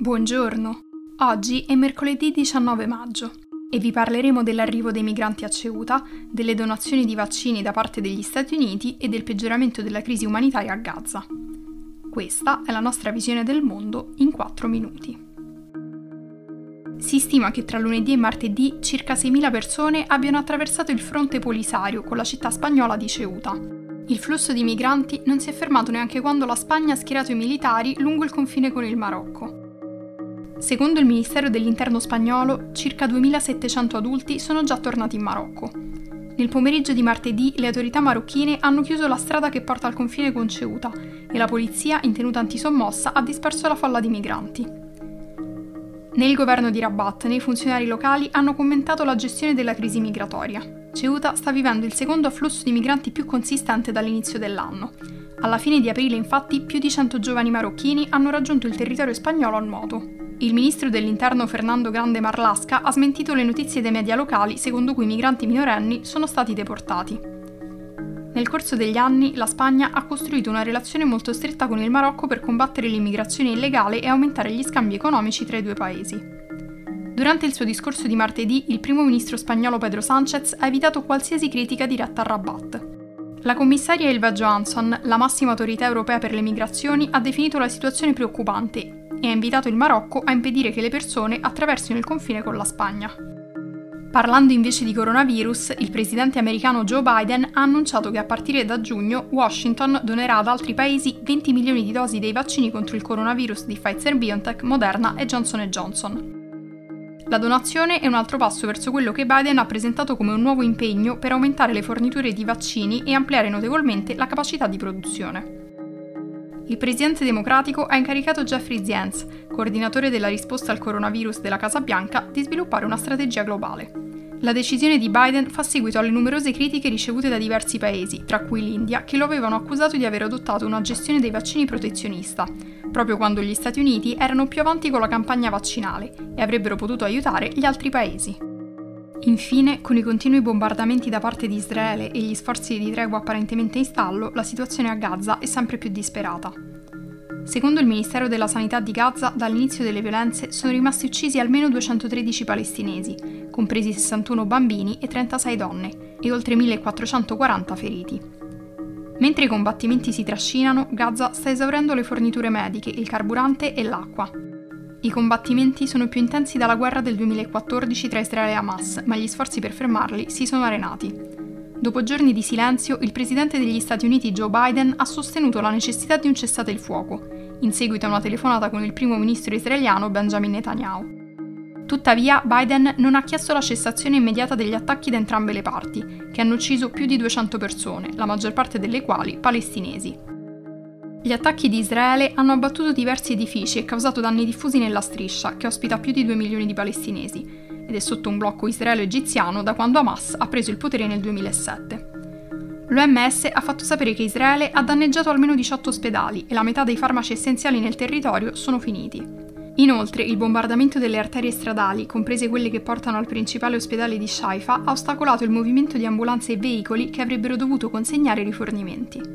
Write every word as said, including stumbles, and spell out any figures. Buongiorno, oggi è mercoledì diciannove maggio e vi parleremo dell'arrivo dei migranti a Ceuta, delle donazioni di vaccini da parte degli Stati Uniti e del peggioramento della crisi umanitaria a Gaza. Questa è la nostra visione del mondo in quattro minuti. Si stima che tra lunedì e martedì circa seimila persone abbiano attraversato il fronte polisario con la città spagnola di Ceuta. Il flusso di migranti non si è fermato neanche quando la Spagna ha schierato i militari lungo il confine con il Marocco. Secondo il Ministero dell'Interno spagnolo, circa duemilasettecento adulti sono già tornati in Marocco. Nel pomeriggio di martedì le autorità marocchine hanno chiuso la strada che porta al confine con Ceuta e la polizia, in tenuta antisommossa, ha disperso la folla di migranti. Nel governo di Rabat, nei funzionari locali hanno commentato la gestione della crisi migratoria. Ceuta sta vivendo il secondo afflusso di migranti più consistente dall'inizio dell'anno. Alla fine di aprile, infatti, più di cento giovani marocchini hanno raggiunto il territorio spagnolo a nuoto. Il ministro dell'Interno Fernando Grande Marlasca ha smentito le notizie dei media locali secondo cui i migranti minorenni sono stati deportati. Nel corso degli anni la Spagna ha costruito una relazione molto stretta con il Marocco per combattere l'immigrazione illegale e aumentare gli scambi economici tra i due paesi. Durante il suo discorso di martedì, il primo ministro spagnolo Pedro Sánchez ha evitato qualsiasi critica diretta a Rabat. La commissaria Elva Johansson, la massima autorità europea per le migrazioni, ha definito la situazione preoccupante e ha invitato il Marocco a impedire che le persone attraversino il confine con la Spagna. Parlando invece di coronavirus, il presidente americano Joe Biden ha annunciato che a partire da giugno Washington donerà ad altri paesi venti milioni di dosi dei vaccini contro il coronavirus di Pfizer-BioNTech, Moderna e Johnson and Johnson. La donazione è un altro passo verso quello che Biden ha presentato come un nuovo impegno per aumentare le forniture di vaccini e ampliare notevolmente la capacità di produzione. Il presidente democratico ha incaricato Jeffrey Zients, coordinatore della risposta al coronavirus della Casa Bianca, di sviluppare una strategia globale. La decisione di Biden fa seguito alle numerose critiche ricevute da diversi paesi, tra cui l'India, che lo avevano accusato di aver adottato una gestione dei vaccini protezionista, proprio quando gli Stati Uniti erano più avanti con la campagna vaccinale e avrebbero potuto aiutare gli altri paesi. Infine, con i continui bombardamenti da parte di Israele e gli sforzi di tregua apparentemente in stallo, la situazione a Gaza è sempre più disperata. Secondo il Ministero della Sanità di Gaza, dall'inizio delle violenze sono rimasti uccisi almeno duecentotredici palestinesi, compresi sessantuno bambini e trentasei donne, e oltre millequattrocentoquaranta feriti. Mentre i combattimenti si trascinano, Gaza sta esaurendo le forniture mediche, il carburante e l'acqua. I combattimenti sono più intensi dalla guerra del duemilaquattordici tra Israele e Hamas, ma gli sforzi per fermarli si sono arenati. Dopo giorni di silenzio, il presidente degli Stati Uniti Joe Biden ha sostenuto la necessità di un cessate il fuoco, in seguito a una telefonata con il primo ministro israeliano Benjamin Netanyahu. Tuttavia, Biden non ha chiesto la cessazione immediata degli attacchi da entrambe le parti, che hanno ucciso più di duecento persone, la maggior parte delle quali palestinesi. Gli attacchi di Israele hanno abbattuto diversi edifici e causato danni diffusi nella striscia, che ospita più di due milioni di palestinesi, ed è sotto un blocco israelo-egiziano da quando Hamas ha preso il potere nel duemilasette. L'O M S ha fatto sapere che Israele ha danneggiato almeno diciotto ospedali e la metà dei farmaci essenziali nel territorio sono finiti. Inoltre, il bombardamento delle arterie stradali, comprese quelle che portano al principale ospedale di Shifa, ha ostacolato il movimento di ambulanze e veicoli che avrebbero dovuto consegnare i rifornimenti.